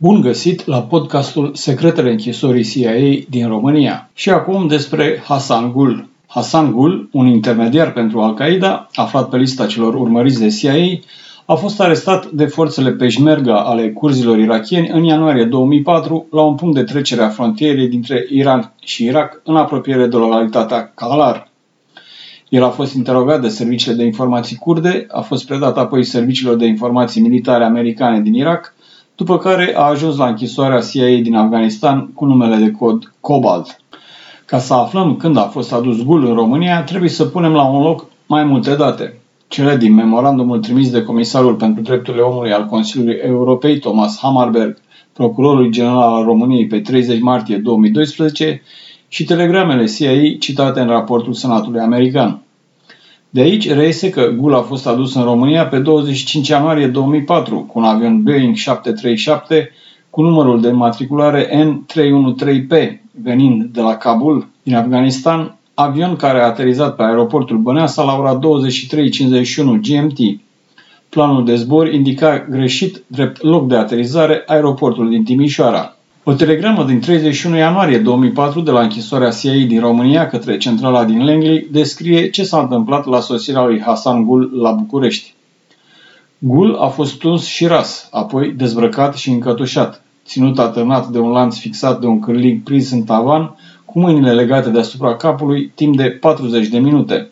Bun găsit la podcastul Secretele Închisorii CIA din România. Și acum despre Hassan Ghul. Hassan Ghul, un intermediar pentru Al-Qaeda, aflat pe lista celor urmăriți de CIA, a fost arestat de forțele peșmerga ale curzilor irakieni în ianuarie 2004 la un punct de trecere a frontierei dintre Iran și Irak, în apropiere de localitatea Qalar. El a fost interogat de serviciile de informații kurde, a fost predat apoi serviciilor de informații militare americane din Irak, după care a ajuns la închisoarea CIA din Afganistan cu numele de cod COBALT. Ca să aflăm când a fost adus Ghul în România, trebuie să punem la un loc mai multe date. Cele din memorandumul trimis de Comisarul pentru Drepturile Omului al Consiliului Europei, Thomas Hammarberg, Procurorului General al României pe 30 martie 2012 și telegramele CIA citate în raportul Senatului American. De aici reiese că Ghul a fost adus în România pe 25 ianuarie 2004 cu un avion Boeing 737 cu numărul de înmatriculare N313P, venind de la Kabul, din Afganistan, avion care a aterizat pe aeroportul Băneasa la ora 23:51 GMT. Planul de zbor indica greșit drept loc de aterizare aeroportul din Timișoara. O telegramă din 31 ianuarie 2004 de la închisoarea CIA din România către centrala din Langley descrie ce s-a întâmplat la sosirea lui Hassan Ghul la București. Ghul a fost tuns și ras, apoi dezbrăcat și încătușat, ținut atârnat de un lanț fixat de un cârlig prins în tavan, cu mâinile legate deasupra capului, timp de 40 de minute.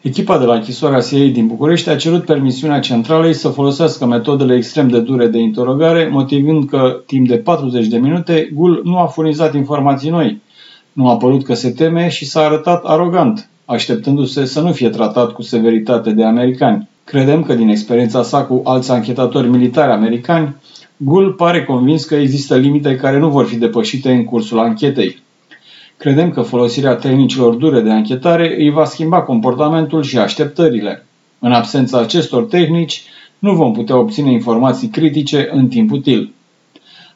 Echipa de la închisoarea CIA din București a cerut permisiunea centralei să folosească metodele extrem de dure de interogare, motivând că, timp de 40 de minute, Ghul nu a furnizat informații noi, nu a părut că se teme și s-a arătat arogant, așteptându-se să nu fie tratat cu severitate de americani. Credem că, din experiența sa cu alți anchetatori militari americani, Ghul pare convins că există limite care nu vor fi depășite în cursul anchetei. Credem că folosirea tehnicilor dure de anchetare îi va schimba comportamentul și așteptările. În absența acestor tehnici, nu vom putea obține informații critice în timp util.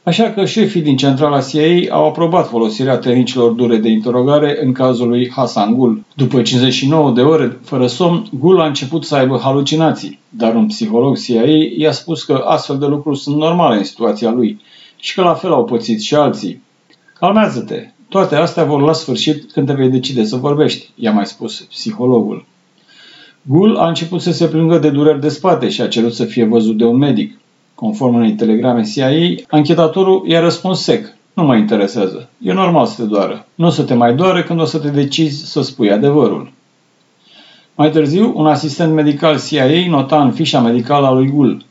Așa că șefii din centrala CIA au aprobat folosirea tehnicilor dure de interogare în cazul lui Hassan Ghul. După 59 de ore fără somn, Ghul a început să aibă halucinații, dar un psiholog CIA i-a spus că astfel de lucruri sunt normale în situația lui și că la fel au pățit și alții. Calmează-te! Toate astea vor la sfârșit când te vei decide să vorbești, i-a mai spus psihologul. Ghul a început să se plângă de dureri de spate și a cerut să fie văzut de un medic. Conform unei telegrame CIA, anchetatorul i-a răspuns sec: nu mă interesează, e normal să te doară. Nu o să te mai doare când o să te decizi să spui adevărul. Mai târziu, un asistent medical CIA nota în fișa medicală a lui Ghul: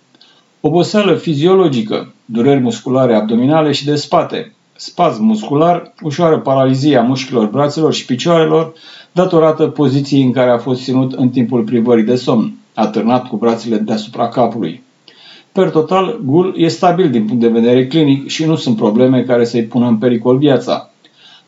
oboseală fiziologică, dureri musculare abdominale și de spate, spasm muscular, ușoară paralizie a mușchilor brațelor și picioarelor, datorată poziției în care a fost ținut în timpul privării de somn, atârnat cu brațele deasupra capului. Per total, Ghul e stabil din punct de vedere clinic și nu sunt probleme care să-i pună în pericol viața.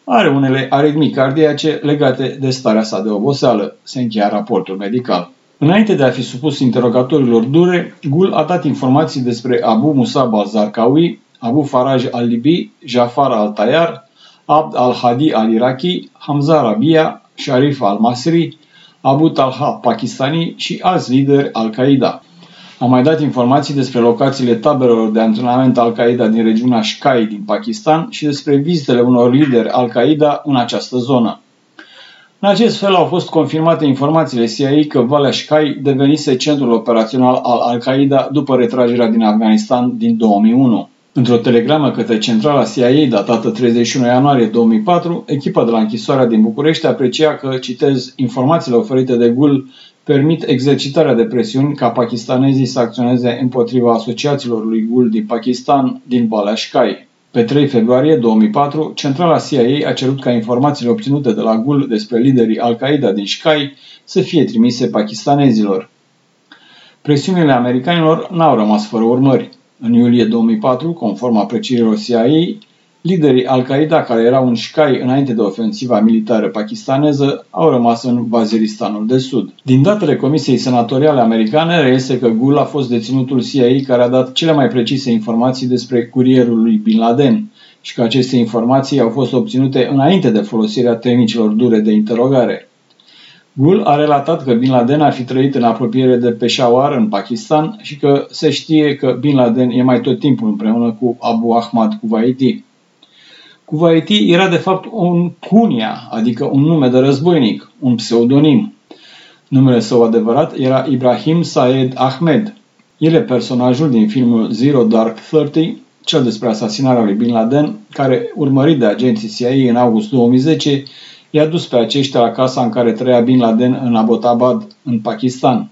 Are unele aritmii cardiace legate de starea sa de oboseală, se încheia raportul medical. Înainte de a fi supus interogatorilor dure, Ghul a dat informații despre Abu Musab al-Zarqawi, Abu Faraj al-Libi, Jafar al-Tayar, Abd al-Hadi al-Iraqi, Hamza Rabia, Sharif al-Masri, Abu Talha al-Pakistani și alți lideri Al-Qaeda. A mai dat informații despre locațiile taberelor de antrenament Al-Qaeda din regiunea Shakai din Pakistan și despre vizitele unor lideri Al-Qaeda în această zonă. În acest fel au fost confirmate informațiile CIA că Valea Shakai devenise centrul operațional al Al-Qaeda după retragerea din Afganistan din 2001. Într-o telegramă către centrala CIA datată 31 ianuarie 2004, echipa de la închisoarea din București aprecia că, citez, informațiile oferite de Ghul permit exercitarea de presiuni ca pakistanezii să acționeze împotriva asociațiilor lui Ghul din Pakistan din Balașcai. Pe 3 februarie 2004, centrala CIA a cerut ca informațiile obținute de la Ghul despre liderii Al-Qaeda din Shakai să fie trimise pakistanezilor. Presiunile americanilor n-au rămas fără urmări. În iulie 2004, conform aprecierilor CIA, liderii Al-Qaeda care erau în Shakai înainte de ofensiva militară pakistaneză au rămas în Waziristanul de Sud. Din datele Comisiei Senatoriale Americane reiese că Ghul a fost deținutul CIA care a dat cele mai precise informații despre curierul lui Bin Laden și că aceste informații au fost obținute înainte de folosirea tehnicilor dure de interogare. Ghul a relatat că Bin Laden ar fi trăit în apropiere de Peshawar, în Pakistan, și că se știe că Bin Laden e mai tot timpul împreună cu Abu Ahmad Kuwaiti. Kuwaiti era de fapt un cunia, adică un nume de războinic, un pseudonim. Numele său adevărat era Ibrahim Saed Ahmed. El e personajul din filmul Zero Dark Thirty, cel despre asasinarea lui Bin Laden, care, urmărit de agenții CIA în august 2010, i-a dus pe aceștia la casa în care trăia Bin Laden în Abbottabad, în Pakistan.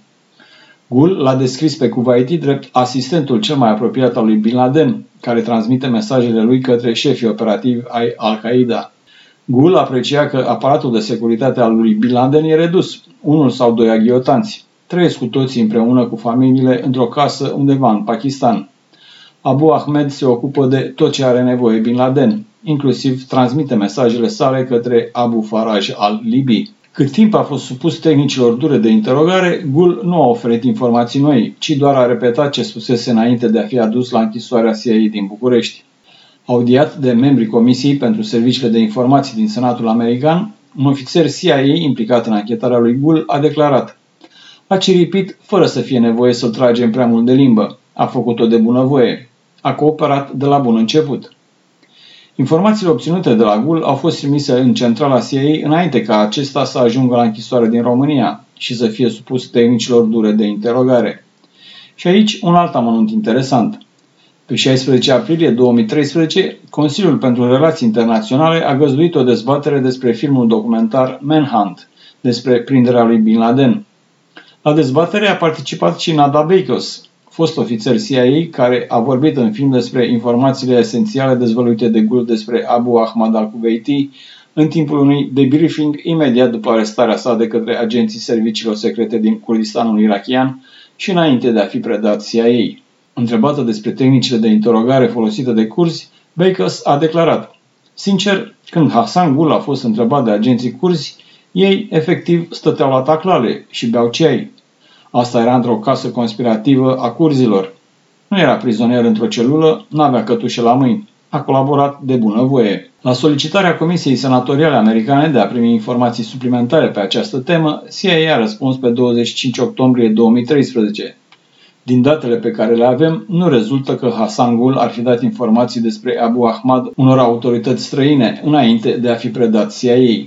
Ghul l-a descris pe Kuwaiti drept asistentul cel mai apropiat al lui Bin Laden, care transmite mesajele lui către șefii operativi ai Al-Qaeda. Ghul aprecia că aparatul de securitate al lui Bin Laden e redus, unul sau doi aghiotanți. Trăiesc cu toții împreună cu familiile într-o casă undeva în Pakistan. Abu Ahmed se ocupă de tot ce are nevoie Bin Laden, inclusiv transmite mesajele sale către Abu Faraj al-Libi. Cât timp a fost supus tehnicilor dure de interogare, Ghul nu a oferit informații noi, ci doar a repetat ce spusese înainte de a fi adus la închisoarea CIA din București. Audiat de membrii Comisiei pentru Serviciile de Informații din Senatul American, un ofițer CIA implicat în anchetarea lui Ghul a declarat: "A ciripit fără să fie nevoie să-l tragem prea mult de limbă. A făcut-o de bunăvoie. A cooperat de la bun început." Informațiile obținute de la Ghul au fost trimise în centrala CIA înainte ca acesta să ajungă la închisoare din România și să fie supus tehnicilor dure de interogare. Și aici un alt amănunt interesant. Pe 16 aprilie 2013, Consiliul pentru Relații Internaționale a găzduit o dezbatere despre filmul documentar Manhunt, despre prinderea lui Bin Laden. La dezbatere a participat și Nada Bakos, fost ofițer CIA care a vorbit în film despre informațiile esențiale dezvăluite de Ghul despre Abu Ahmad al-Kuwaiti în timpul unui debriefing imediat după arestarea sa de către agenții serviciilor secrete din Kurdistanul irachian și înainte de a fi predat CIA. Întrebată despre tehnicile de interogare folosite de curzi, Bakos a declarat: "Sincer, când Hassan Ghul a fost întrebat de agenții curzi, ei efectiv stăteau la taclale și beau ceai. Asta era într-o casă conspirativă a curzilor. Nu era prizonier într-o celulă, n-avea cătușe la mâini. A colaborat de bunăvoie." La solicitarea Comisiei Senatoriale Americane de a primi informații suplimentare pe această temă, CIA a răspuns pe 25 octombrie 2013. Din datele pe care le avem, nu rezultă că Hassan Ghul ar fi dat informații despre Abu Ahmad unor autorități străine înainte de a fi predat CIA.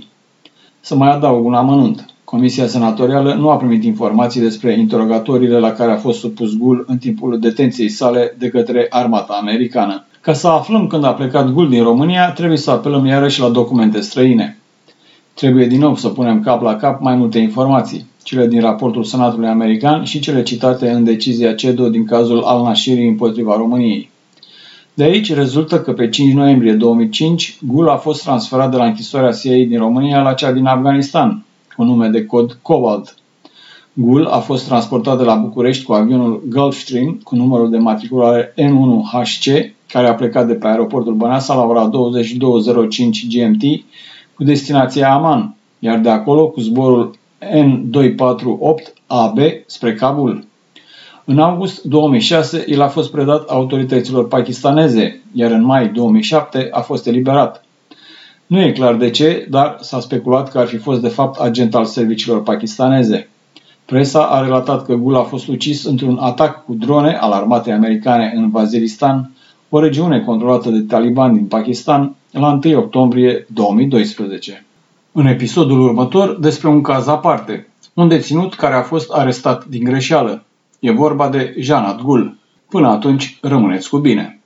Să mai adaug un amănunt. Comisia Senatorială nu a primit informații despre interogatoriile la care a fost supus Ghul în timpul detenției sale de către armata americană. Ca să aflăm când a plecat Ghul din România, trebuie să apelăm iarăși la documente străine. Trebuie din nou să punem cap la cap mai multe informații, cele din raportul Senatului American și cele citate în decizia CEDO din cazul al-Nashiri împotriva României. De aici rezultă că pe 5 noiembrie 2005, Ghul a fost transferat de la închisoarea CIA din România la cea din Afganistan, cu nume de cod COBALT. Ghul a fost transportat de la București cu avionul Gulfstream cu numărul de matriculare N1HC, care a plecat de pe aeroportul Băneasa la ora 22.05 GMT cu destinația Amman, iar de acolo cu zborul N248AB spre Kabul. În august 2006, el a fost predat autorităților pakistaneze, iar în mai 2007 a fost eliberat. Nu e clar de ce, dar s-a speculat că ar fi fost de fapt agent al serviciilor pakistaneze. Presa a relatat că Ghul a fost ucis într-un atac cu drone al armatei americane în Waziristan, o regiune controlată de talibani din Pakistan, la 1 octombrie 2012. În episodul următor, despre un caz aparte, un deținut care a fost arestat din greșeală. E vorba de Janat Ghul. Până atunci, rămâneți cu bine!